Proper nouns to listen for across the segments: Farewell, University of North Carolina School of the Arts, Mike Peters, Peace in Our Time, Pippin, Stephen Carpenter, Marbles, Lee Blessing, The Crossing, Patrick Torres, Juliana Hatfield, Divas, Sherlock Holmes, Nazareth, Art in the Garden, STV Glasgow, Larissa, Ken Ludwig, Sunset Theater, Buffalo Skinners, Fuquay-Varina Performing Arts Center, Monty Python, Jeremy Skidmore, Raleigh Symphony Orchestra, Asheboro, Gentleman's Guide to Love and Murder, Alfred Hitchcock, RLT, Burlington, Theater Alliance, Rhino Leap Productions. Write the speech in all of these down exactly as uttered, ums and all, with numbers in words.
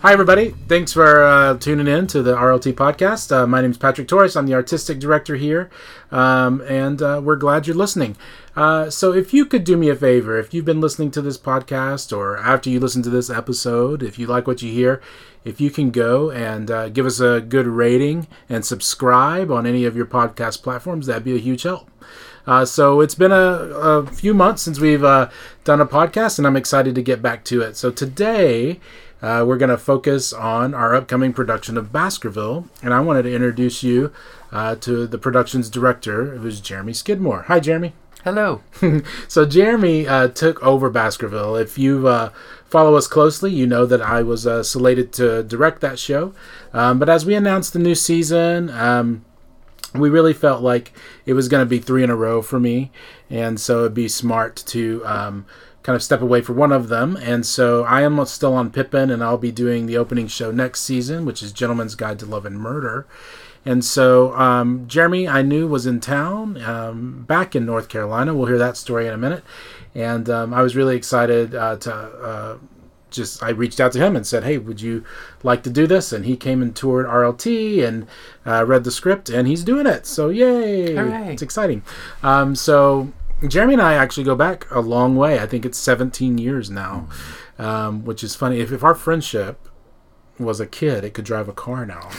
Hi, everybody. Thanks for uh, tuning in to the R L T podcast. Uh, my name is Patrick Torres. I'm the artistic director here, um, and uh, we're glad you're listening. Uh, so if you could do me a favor, if you've been listening to this podcast or after you listen to this episode, if you like what you hear, if you can go and uh, give us a good rating and subscribe on any of your podcast platforms, that'd be a huge help. Uh, so it's been a, a few months since we've uh, done a podcast, and I'm excited to get back to it. So today... Uh, we're going to focus on our upcoming production of Baskerville, and I wanted to introduce you uh, to the production's director, who's Jeremy Skidmore. Hi, Jeremy. Hello. So Jeremy uh, took over Baskerville. If you uh, follow us closely, you know that I was uh, slated to direct that show. Um, but as we announced the new season, um, we really felt like it was going to be three in a row for me, and so it'd be smart to... Um, kind of step away for one of them, and so I am still on Pippin, and I'll be doing the opening show next season, which is Gentleman's Guide to Love and Murder. And so um, Jeremy, I knew, was in town, um, back in North Carolina. We'll hear that story in a minute. And um, I was really excited uh, to uh, just, I reached out to him and said, hey, would you like to do this? And he came and toured R L T and uh, read the script, and he's doing it. So yay! Hooray. It's exciting. Um, so... Jeremy and I actually go back a long way. I think it's seventeen years now, um, which is funny. If, if our friendship was a kid, it could drive a car now.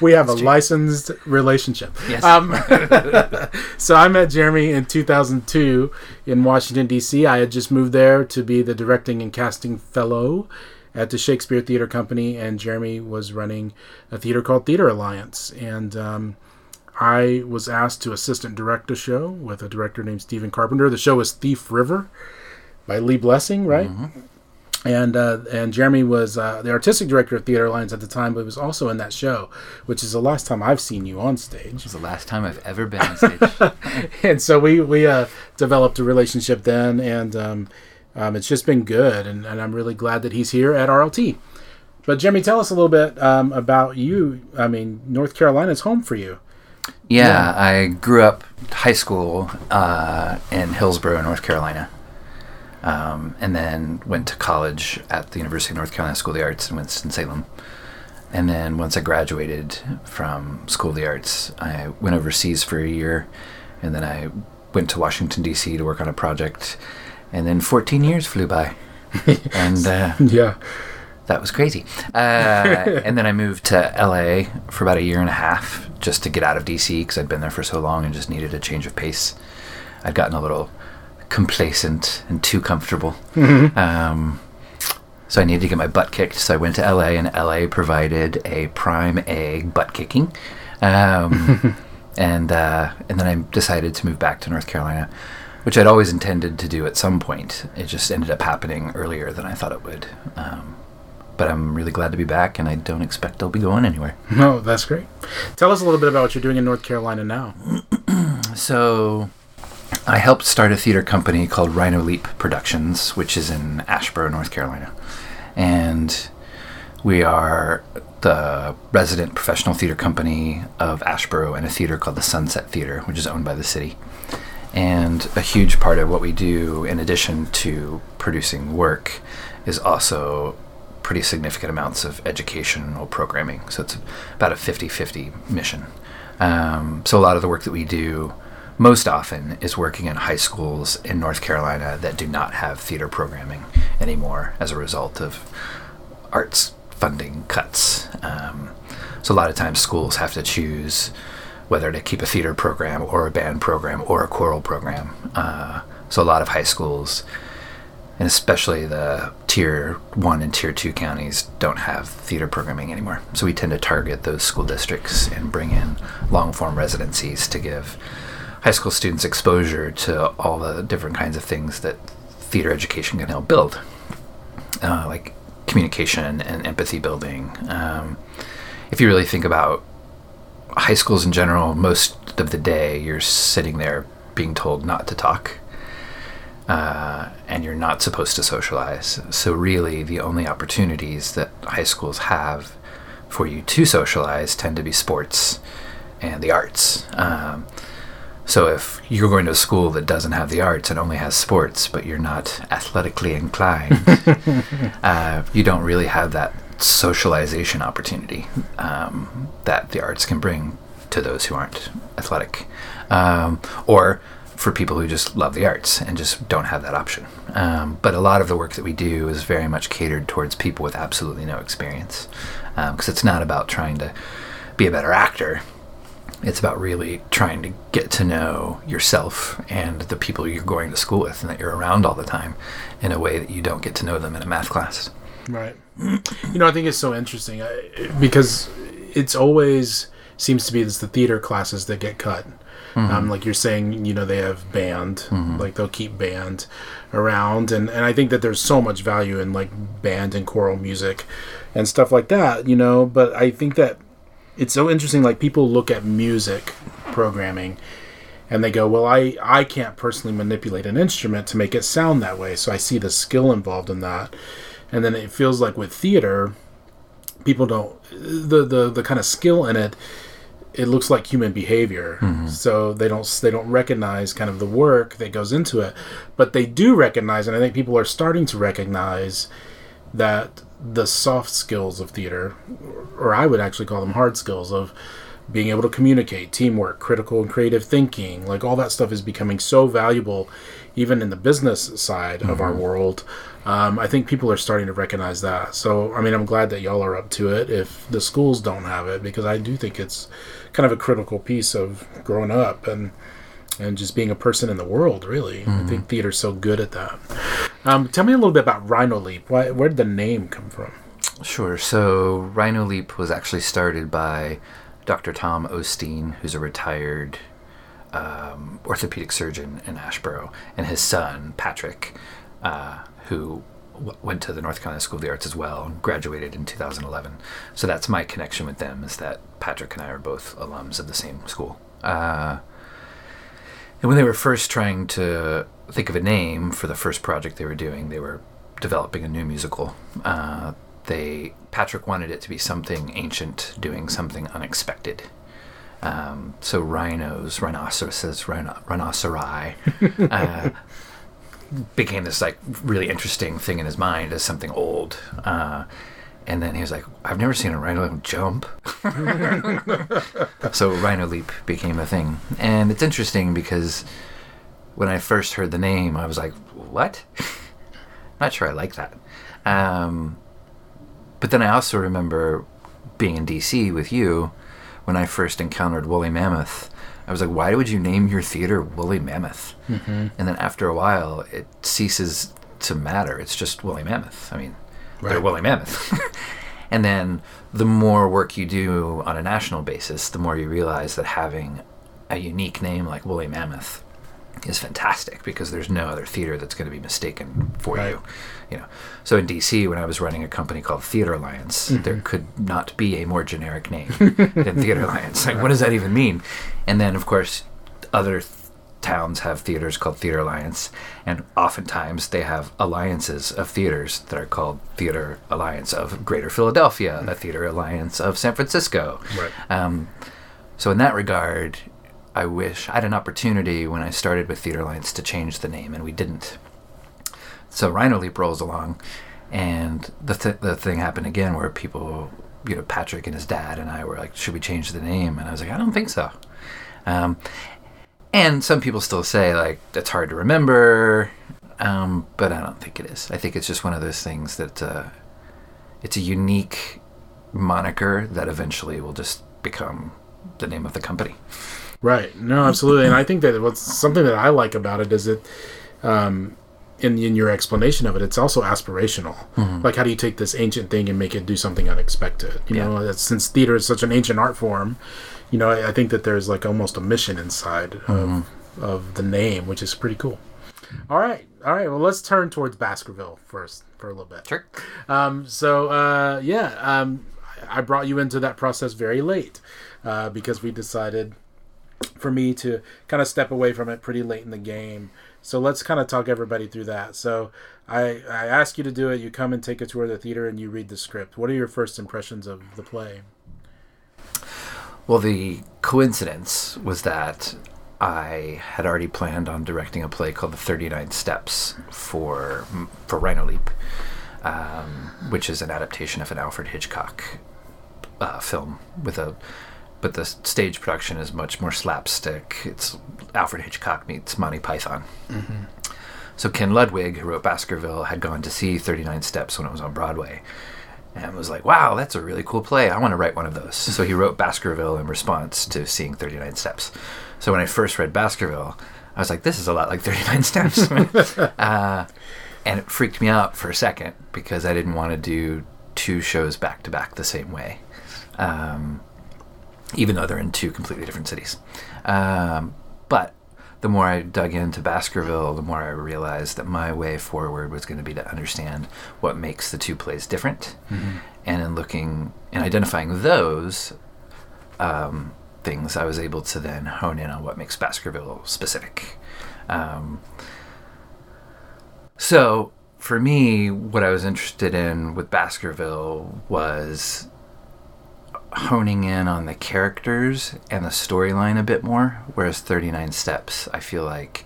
We have That's a true. Licensed relationship. Yes. Um, so I met Jeremy in two thousand two in Washington, D C I had just moved there to be the directing and casting fellow at the Shakespeare Theater Company, and Jeremy was running a theater called Theater Alliance. And... Um, I was asked to assistant direct a show with a director named Stephen Carpenter. The show was Thief River by Lee Blessing, right? Mm-hmm. And uh, and Jeremy was uh, the artistic director of Theater Alliance at the time, but he was also in that show, which is the last time I've seen you on stage. It was the last time I've ever been on stage. And so we, we uh, developed a relationship then, and um, um, it's just been good, and, and I'm really glad that he's here at R L T. But Jeremy, tell us a little bit um, about you. I mean, North Carolina's home for you. Yeah, yeah, I grew up high school uh, in Hillsboro, North Carolina, um, and then went to college at the University of North Carolina School of the Arts in Winston-Salem. And then once I graduated from School of the Arts, I went overseas for a year, and then I went to Washington, D C to work on a project, and then fourteen years flew by. and uh, yeah, that was crazy. Uh, and then I moved to L A for about a year and a half, just to get out of D C because I'd been there for so long and just needed a change of pace. I'd gotten a little complacent and too comfortable. Mm-hmm. Um, so I needed to get my butt kicked. So I went to L A, and L A provided a prime egg butt kicking. Um, and uh, and then I decided to move back to North Carolina, which I'd always intended to do at some point. It just ended up happening earlier than I thought it would. Um, but I'm really glad to be back, and I don't expect I'll be going anywhere. No, that's great. Tell us a little bit about what you're doing in North Carolina now. So I helped start a theater company called Rhino Leap Productions, which is in Asheboro, North Carolina. And we are the resident professional theater company of Asheboro and a theater called the Sunset Theater, which is owned by the city. And a huge part of what we do, in addition to producing work, is also pretty significant amounts of educational programming. So it's about a fifty-fifty mission. Um, so a lot of the work that we do most often is working in high schools in North Carolina that do not have theater programming anymore as a result of arts funding cuts. Um, so a lot of times schools have to choose whether to keep a theater program or a band program or a choral program. Uh, so a lot of high schools, and especially the tier one and tier two counties, don't have theater programming anymore. So we tend to target those school districts and bring in long form residencies to give high school students exposure to all the different kinds of things that theater education can help build, uh, like communication and empathy building. Um, if you really think about high schools in general, most of the day you're sitting there being told not to talk. Uh, and you're not supposed to socialize. So really, the only opportunities that high schools have for you to socialize tend to be sports and the arts. Um, So if you're going to a school that doesn't have the arts and only has sports, but you're not athletically inclined, uh, you don't really have that socialization opportunity um, that the arts can bring to those who aren't athletic, um, or for people who just love the arts and just don't have that option. Um, but a lot of the work that we do is very much catered towards people with absolutely no experience, because um, it's not about trying to be a better actor. It's about really trying to get to know yourself and the people you're going to school with and that you're around all the time in a way that you don't get to know them in a math class. Right. You know, I think it's so interesting because it's always seems to be it's the theater classes that get cut. Mm-hmm. Um, like you're saying, you know, they have band, mm-hmm. like they'll keep band around. And, and I think that there's so much value in like band and choral music and stuff like that, you know, but I think that it's so interesting, like people look at music programming and they go, well, I, I can't personally manipulate an instrument to make it sound that way. So I see the skill involved in that. And then it feels like with theater, people don't, the, the, the kind of skill in it, it looks like human behavior. Mm-hmm. So they don't, they don't recognize kind of the work that goes into it, but they do recognize, and I think people are starting to recognize that the soft skills of theater, or I would actually call them hard skills, of being able to communicate, teamwork, critical and creative thinking, like all that stuff is becoming so valuable, even in the business side mm-hmm. of our world. Um, I think people are starting to recognize that. So, I mean, I'm glad that y'all are up to it if the schools don't have it, because I do think it's kind of a critical piece of growing up and and just being a person in the world, really. Mm-hmm. I think theater's so good at that. Um, tell me a little bit about Rhino Leap. Why, where did the name come from? Sure. So Rhino Leap was actually started by Doctor Tom Osteen, who's a retired um, orthopedic surgeon in Asheboro, and his son, Patrick, uh, who w- went to the North Carolina School of the Arts as well and graduated in two thousand eleven. So that's my connection with them, is that Patrick and I are both alums of the same school. Uh, and when they were first trying to think of a name for the first project they were doing, they were developing a new musical. Uh, they Patrick wanted it to be something ancient, doing something unexpected. Um, so rhinos, rhinoceroses, rhino, rhinoceri, uh, became this like really interesting thing in his mind as something old. Uh, and then he was like, I've never seen a rhino jump. So Rhino Leap became a thing. And it's interesting because when I first heard the name, I was like, what? Not sure I like that. Um, but then I also remember being in D C with you when I first encountered Woolly Mammoth. I was like, why would you name your theater Woolly Mammoth? Mm-hmm. And then after a while, it ceases to matter. It's just Woolly Mammoth. I mean, right. They're Woolly Mammoth. And then the more work you do on a national basis, the more you realize that having a unique name like Woolly Mammoth is fantastic, because there's no other theater that's going to be mistaken for right. you. You know, so in D C, when I was running a company called Theater Alliance, mm-hmm. there could not be a more generic name than Theater Alliance. Like, right. what does that even mean? And then, of course, other th- towns have theaters called Theater Alliance, and oftentimes they have alliances of theaters that are called Theater Alliance of Greater Philadelphia, mm-hmm. the Theater Alliance of San Francisco. Right. Um, so in that regard, I wish I had an opportunity when I started with Theater Alliance to change the name, and we didn't. So Rhino Leap rolls along, and the th- the thing happened again where people, you know, Patrick and his dad and I were like, should we change the name? And I was like, I don't think so. Um, and some people still say, like, that's hard to remember, um, but I don't think it is. I think it's just one of those things that uh, it's a unique moniker that eventually will just become the name of the company. Right. No, absolutely. And I think that what's something that I like about it is that um, in, in your explanation of it, it's also aspirational. Mm-hmm. Like, how do you take this ancient thing and make it do something unexpected? You yeah. know, that's, since theater is such an ancient art form, you know, I, I think that there's like almost a mission inside of, mm-hmm. of the name, which is pretty cool. All right. All right. Well, let's turn towards Baskerville first for a little bit. Sure. Um, so, uh, yeah, um, I brought you into that process very late uh, because we decided for me to kind of step away from it pretty late in the game. So let's kind of talk everybody through that. So I, I ask you to do it. You come and take a tour of the theater and you read the script. What are your first impressions of the play? Well, the coincidence was that I had already planned on directing a play called The thirty-nine Steps for for Rhino Leap, um, which is an adaptation of an Alfred Hitchcock uh, film with a, but the stage production is much more slapstick. It's Alfred Hitchcock meets Monty Python. Mm-hmm. So Ken Ludwig, who wrote Baskerville, had gone to see thirty-nine Steps when it was on Broadway, and was like, wow, that's a really cool play. I want to write one of those. So he wrote Baskerville in response to seeing thirty-nine Steps. So when I first read Baskerville, I was like, this is a lot like thirty-nine Steps. uh, and it freaked me out for a second because I didn't want to do two shows back to back the same way, um, even though they're in two completely different cities. Um, but the more I dug into Baskerville, the more I realized that my way forward was going to be to understand what makes the two plays different. Mm-hmm. And in looking and identifying those um, things, I was able to then hone in on what makes Baskerville specific. Um, so for me, what I was interested in with Baskerville was honing in on the characters and the storyline a bit more, whereas thirty-nine Steps, I feel like,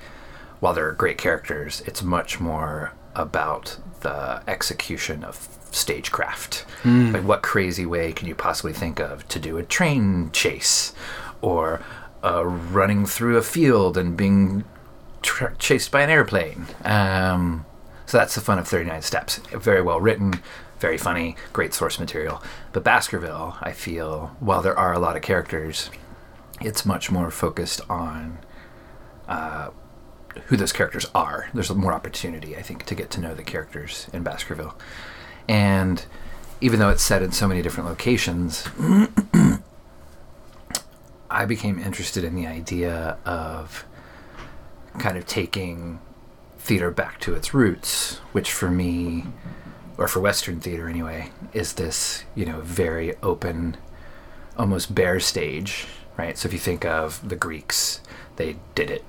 while there are great characters, it's much more about the execution of stagecraft. Mm. Like, what crazy way can you possibly think of to do a train chase, or uh, running through a field and being tra- chased by an airplane? Um, so that's the fun of thirty-nine Steps. Very well written, very funny, great source material. But Baskerville, I feel, while there are a lot of characters, it's much more focused on uh, who those characters are. There's more opportunity, I think, to get to know the characters in Baskerville. And even though it's set in so many different locations, I became interested in the idea of kind of taking theater back to its roots, which for me, or for Western theater anyway, is this, you know, very open, almost bare stage, right? So if you think of the Greeks, they did it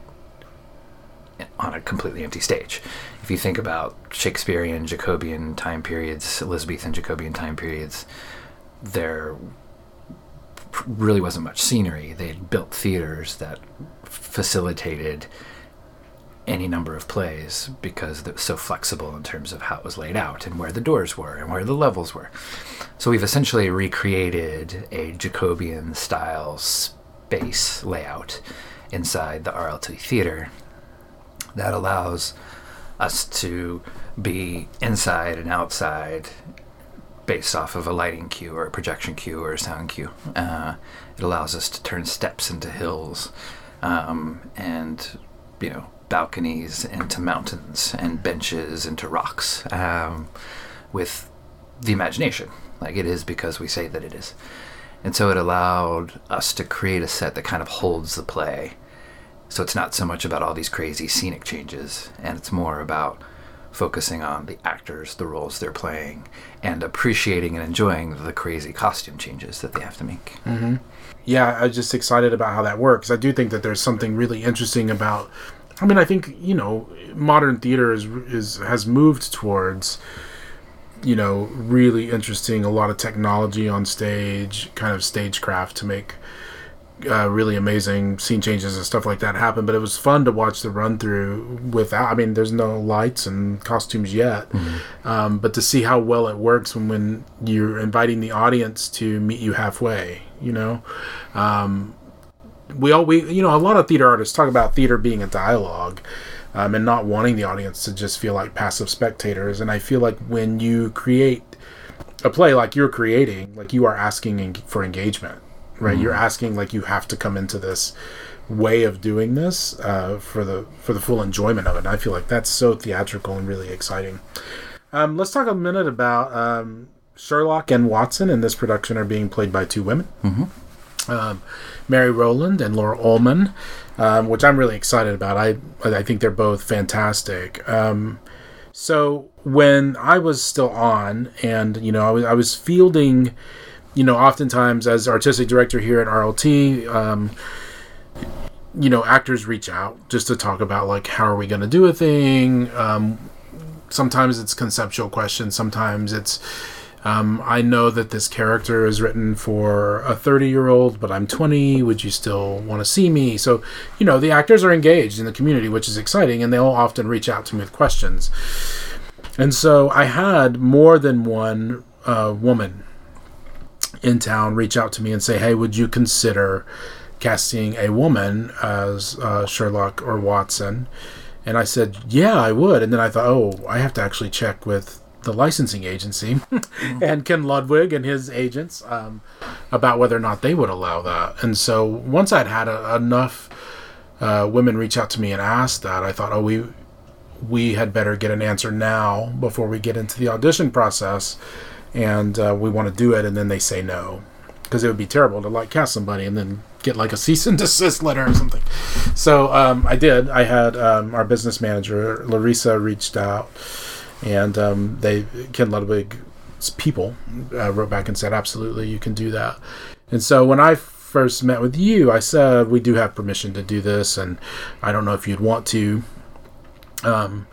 on a completely empty stage. If you think about Shakespearean, Jacobean time periods, Elizabethan, Jacobean time periods, there really wasn't much scenery. They had built theaters that facilitated any number of plays because it was so flexible in terms of how it was laid out and where the doors were and where the levels were. So we've essentially recreated a Jacobean style space layout inside the R L T theater that allows us to be inside and outside based off of a lighting cue or a projection cue or a sound cue. Uh, it allows us to turn steps into hills, um, and, you know, balconies into mountains and benches into rocks, um, with the imagination, like it is because we say that it is. And so it allowed us to create a set that kind of holds the play. So it's not so much about all these crazy scenic changes, and it's more about focusing on the actors, the roles they're playing, and appreciating and enjoying the crazy costume changes that they have to make. Mm-hmm. Yeah, I'm just excited about how that works. I do think that there's something really interesting about, I mean, I think, you know, modern theater is, is has moved towards, you know, really interesting, a lot of technology on stage, kind of stagecraft to make uh, really amazing scene changes and stuff like that happen. But it was fun to watch the run through without, I mean, there's no lights and costumes yet. Mm-hmm. Um, but to see how well it works when, when you're inviting the audience to meet you halfway, you know. Um We all, we, you know, a lot of theater artists talk about theater being a dialogue, um, and not wanting the audience to just feel like passive spectators. And I feel like when you create a play like you're creating, like you are asking en- for engagement, right? Mm-hmm. You're asking, like, you have to come into this way of doing this uh, for the for the full enjoyment of it. And I feel like that's so theatrical and really exciting. Um, let's talk a minute about um, Sherlock and Watson in this production are being played by two women. Mm-hmm. Um, Mary Rowland and Laura Ullman, um, which I'm really excited about. I I think they're both fantastic. Um, so when I was still on, and you know, I was I was fielding, you know, oftentimes as artistic director here at R L T, um, you know, actors reach out just to talk about, like, how are we going to do a thing. Um, sometimes it's conceptual questions. Sometimes it's Um, I know that this character is written for a thirty-year-old, but I'm twenty. Would you still want to see me? So, you know, the actors are engaged in the community, which is exciting, and they'll often reach out to me with questions. And so I had more than one uh, woman in town reach out to me and say, hey, would you consider casting a woman as uh, Sherlock or Watson? And I said, yeah, I would. And then I thought, oh, I have to actually check with the licensing agency and Ken Ludwig and his agents um, about whether or not they would allow that. And so once I'd had a, enough uh, women reach out to me and ask that, I thought, oh, we we had better get an answer now before we get into the audition process. And uh, we want to do it. And then they say no, because it would be terrible to like cast somebody and then get like a cease and desist letter or something. So um, I did. I had um, our business manager, Larissa, reached out. And um, they, Ken Ludwig's people uh, wrote back and said, absolutely, you can do that. And so when I first met with you, I said, we do have permission to do this. And I don't know if you'd want to, um,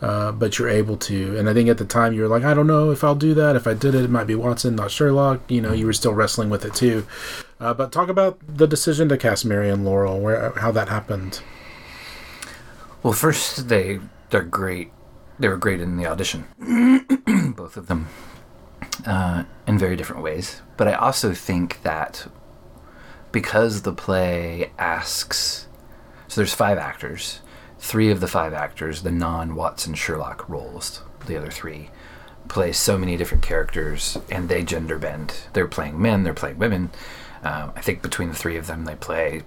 uh, but you're able to. And I think at the time you were like, I don't know if I'll do that. If I did it, it might be Watson, not Sherlock. You know, you were still wrestling with it too. Uh, but talk about the decision to cast Mary and Laurel, where, how that happened. Well, first, they, they're great. They were great in the audition, both of them, uh, in very different ways. But I also think that because the play asks... So there's five actors. Three of the five actors, the non-Watson Sherlock roles, the other three, play so many different characters, and they gender bend. They're playing men, they're playing women. Um, I think between the three of them, they play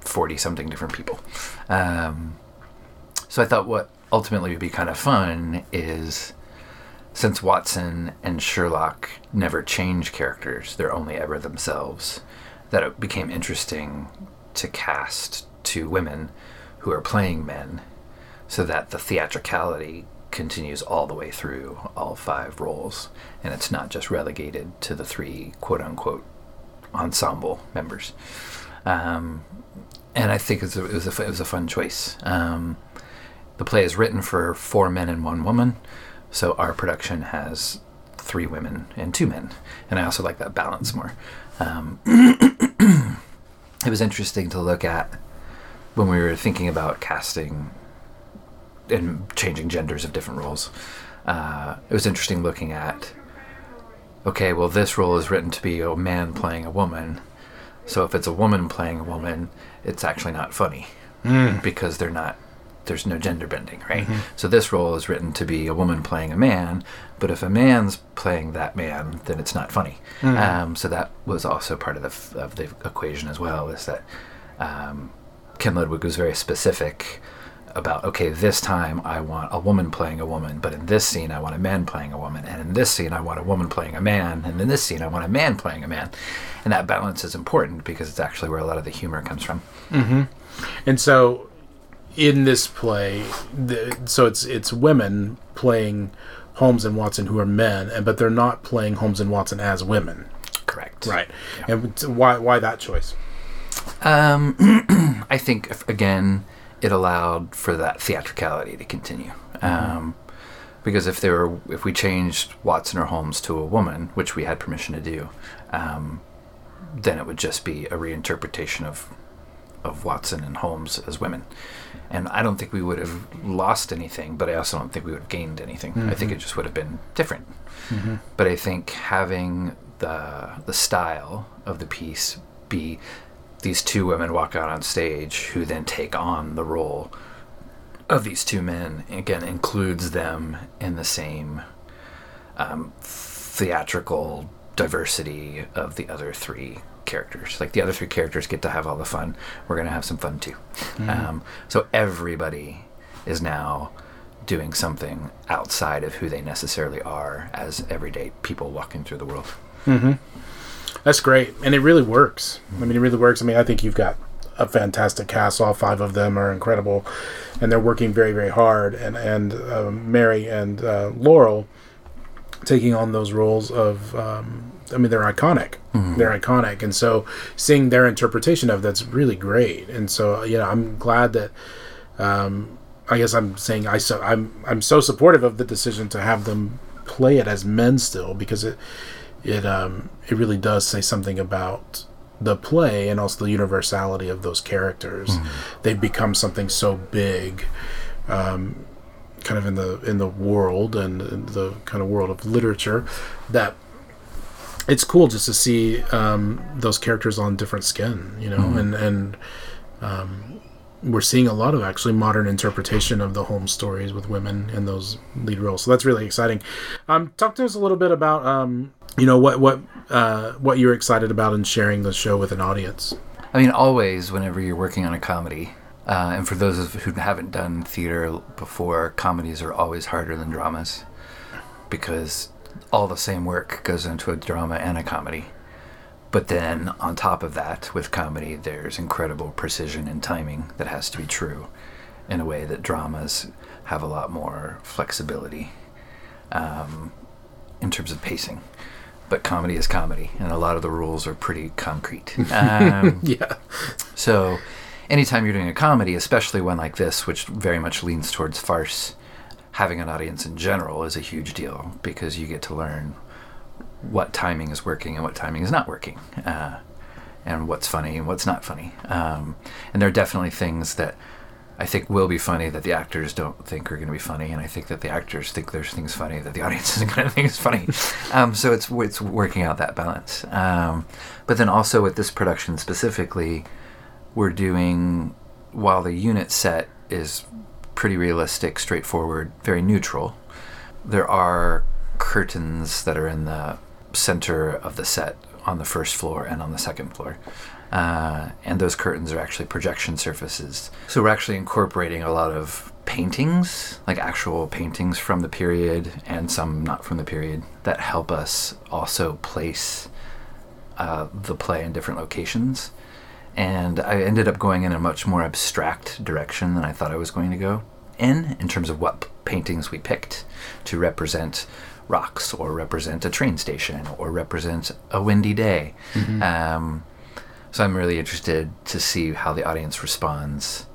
forty-something different people. Um, so I thought, what... ultimately would be kind of fun is, since Watson and Sherlock never change characters, they're only ever themselves, that it became interesting to cast two women who are playing men so that the theatricality continues all the way through all five roles, and it's not just relegated to the three quote-unquote ensemble members. Um, and I think it was a, it was a, it was a fun choice. Um, The play is written for four men and one woman, so our production has three women and two men, and I also like that balance more. Um, it was interesting to look at when we were thinking about casting and changing genders of different roles. Uh, it was interesting looking at, okay, well, this role is written to be a man playing a woman, so if it's a woman playing a woman, it's actually not funny mm. because they're not... there's no gender bending, right? Mm-hmm. So this role is written to be a woman playing a man, but if a man's playing that man, then it's not funny. Mm-hmm. Um, so that was also part of the f- of the equation as well, is that um, Ken Ludwig was very specific about, okay, this time I want a woman playing a woman, but in this scene I want a man playing a woman, and in this scene I want a woman playing a man, and in this scene I want a man playing a man. And that balance is important because it's actually where a lot of the humor comes from. Mm-hmm. And so... in this play, the, so it's it's women playing Holmes and Watson who are men, and but they're not playing Holmes and Watson as women. Correct. Right. Yeah. And why why that choice? Um, I think if, again, it allowed for that theatricality to continue. Mm-hmm. Um, because if there were, if we changed Watson or Holmes to a woman, which we had permission to do, um, then it would just be a reinterpretation of of Watson and Holmes as women. And I don't think we would have lost anything, but I also don't think we would have gained anything. Mm-hmm. I think it just would have been different. Mm-hmm. But I think having the the style of the piece be these two women walk out on stage who then take on the role of these two men, again, includes them in the same um, theatrical diversity of the other three characters. Like, the other three characters get to have all the fun. We're going to have some fun too. Mm-hmm. Um, so everybody is now doing something outside of who they necessarily are as everyday people walking through the world. Mm-hmm. That's great. And it really works. I mean, it really works. I mean, I think you've got a fantastic cast. All five of them are incredible, and they're working very, very hard. And, and uh, Mary and uh, Laurel taking on those roles of... Um, I mean, they're iconic. Mm-hmm. They're iconic. And so seeing their interpretation of that's really great. And so, you know, I'm glad that, um, I guess I'm saying I so I'm, I'm so supportive of the decision to have them play it as men still, because it it um it really does say something about the play and also the universality of those characters. Mm-hmm. They've become something so big, um, kind of in the in the world and the kind of world of literature, that it's cool just to see um, those characters on different skin, you know. Mm-hmm. and and um, we're seeing a lot of actually modern interpretation of the home stories with women in those lead roles. So that's really exciting. Um, talk to us a little bit about um, you know what what uh, what you're excited about in sharing the show with an audience. I mean, always whenever you're working on a comedy. Uh, and for those of who haven't done theater before, comedies are always harder than dramas, because all the same work goes into a drama and a comedy. But then on top of that, with comedy, there's incredible precision and timing that has to be true in a way that dramas have a lot more flexibility um, in terms of pacing. But comedy is comedy, and a lot of the rules are pretty concrete. Um, yeah. So... anytime you're doing a comedy, especially one like this, which very much leans towards farce, having an audience in general is a huge deal, because you get to learn what timing is working and what timing is not working, uh, and what's funny and what's not funny. Um, and there are definitely things that I think will be funny that the actors don't think are going to be funny, and I think that the actors think there's things funny that the audience isn't going to think is funny. Um, so it's, it's working out that balance. Um, but then also with this production specifically, we're doing, while the unit set is pretty realistic, straightforward, very neutral, there are curtains that are in the center of the set on the first floor and on the second floor. Uh, and those curtains are actually projection surfaces. So we're actually incorporating a lot of paintings, like actual paintings from the period and some not from the period, that help us also place uh, the play in different locations. And I ended up going in a much more abstract direction than I thought I was going to go in, in terms of what paintings we picked to represent rocks or represent a train station or represent a windy day. Mm-hmm. Um, so I'm really interested to see how the audience responds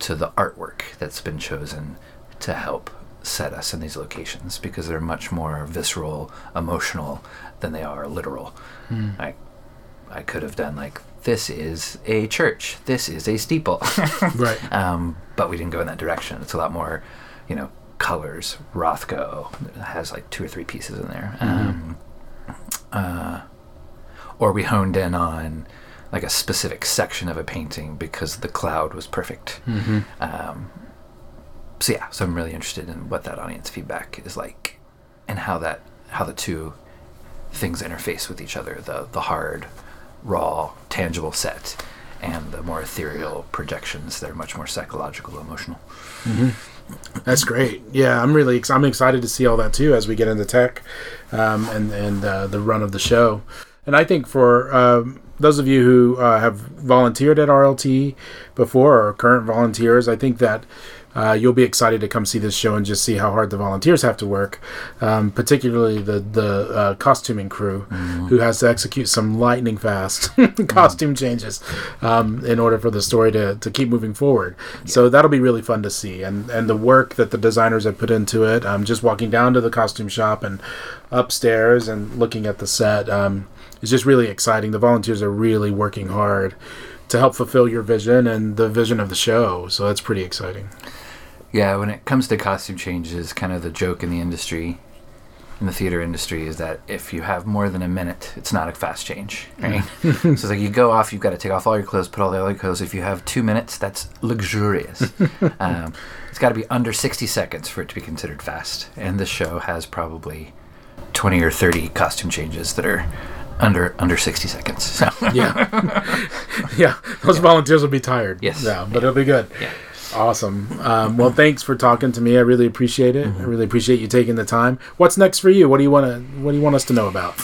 to the artwork that's been chosen to help set us in these locations, because they're much more visceral, emotional than they are literal. Mm. I, I could have done like, this is a church, this is a steeple. Right. Um, but we didn't go in that direction. It's a lot more, you know, colors. Rothko has like two or three pieces in there. Mm-hmm. Um, uh, or we honed in on like a specific section of a painting because the cloud was perfect. Mm-hmm. Um, so yeah, so I'm really interested in what that audience feedback is like, and how that, how the two things interface with each other, the, the hard, raw, tangible set, and the more ethereal projections that are much more psychological, emotional. Mm-hmm. That's great. Yeah, I'm really ex- I'm excited to see all that too as we get into tech um, and and uh, the run of the show. And I think for um, those of you who uh, have volunteered at R L T before, or current volunteers, I think that uh, you'll be excited to come see this show and just see how hard the volunteers have to work, um, particularly the the uh, costuming crew, mm-hmm. who has to execute some lightning fast costume mm-hmm. changes um, in order for the story to, to keep moving forward. Yeah. So that'll be really fun to see, and and the work that the designers have put into it. Um, just walking down to the costume shop and upstairs and looking at the set. Um, It's just really exciting. The volunteers are really working hard to help fulfill your vision and the vision of the show. So that's pretty exciting. Yeah, when it comes to costume changes, kind of the joke in the industry, in the theater industry, is that if you have more than a minute, it's not a fast change, right? Yeah. So it's like you go off, you've got to take off all your clothes, put all the other clothes. If you have two minutes, that's luxurious. um, it's got to be under sixty seconds for it to be considered fast. And this show has probably twenty or thirty costume changes that are Under under sixty seconds. So. Yeah. Yeah. Those yeah. volunteers will be tired. Yes. Yeah, but yeah. it'll be good. Yeah. Awesome. Um, well, thanks for talking to me. I really appreciate it. Mm-hmm. I really appreciate you taking the time. What's next for you? What do you want to What do you want us to know about?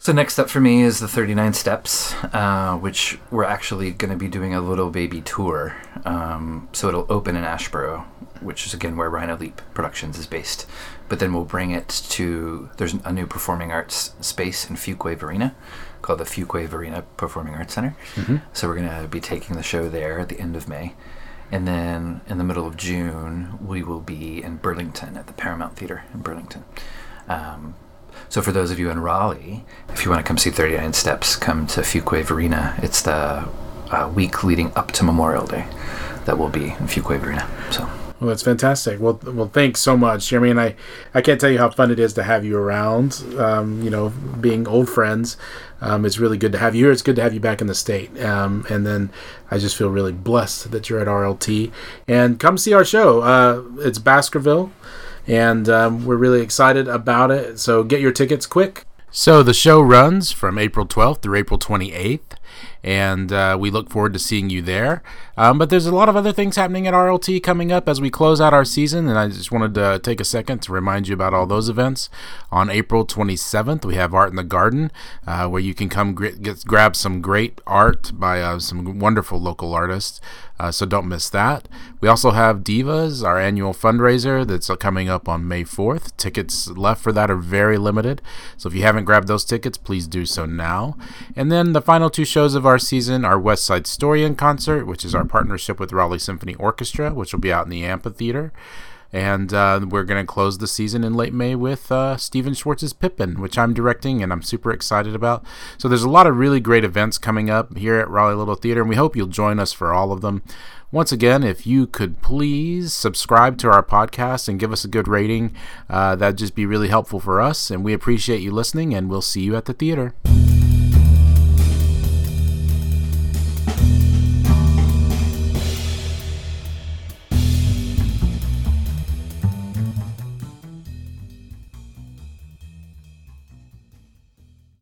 So next up for me is the thirty-nine steps, uh, which we're actually going to be doing a little baby tour. Um, so it'll open in Asheboro, which is again where Rhino Leap Productions is based. But then we'll bring it to, there's a new performing arts space in Fuquay-Varina called the Fuquay-Varina Performing Arts Center. Mm-hmm. So we're going to be taking the show there at the end of May. And then in the middle of June, we will be in Burlington at the Paramount Theater in Burlington. Um, so for those of you in Raleigh, if you want to come see thirty-nine Steps, come to Fuquay-Varina. It's the uh, week leading up to Memorial Day that will be in Fuquay-Varina. So. Well, that's fantastic. Well, well, thanks so much, Jeremy. And I, I can't tell you how fun it is to have you around, um, you know, being old friends. Um, it's really good to have you here. It's good to have you back in the state. Um, and then I just feel really blessed that you're at R L T. And come see our show. Uh, it's Baskerville, and um, we're really excited about it. So get your tickets quick. So the show runs from April twelfth through April twenty-eighth. And uh, we look forward to seeing you there. Um, but there's a lot of other things happening at R L T coming up as we close out our season. And I just wanted to take a second to remind you about all those events. On April twenty-seventh, we have Art in the Garden, uh, where you can come gr- get, grab some great art by uh, some wonderful local artists. Uh, so don't miss that. We also have Divas, our annual fundraiser that's coming up on May fourth. Tickets left for that are very limited. So if you haven't grabbed those tickets, please do so now. And then the final two shows of our season are West Side Story in Concert, which is our partnership with Raleigh Symphony Orchestra, which will be out in the amphitheater. And uh, we're going to close the season in late May with uh, Stephen Schwartz's Pippin, which I'm directing and I'm super excited about. So there's a lot of really great events coming up here at Raleigh Little Theater, and we hope you'll join us for all of them. Once again, if you could please subscribe to our podcast and give us a good rating, uh, that'd just be really helpful for us. And we appreciate you listening, and we'll see you at the theater.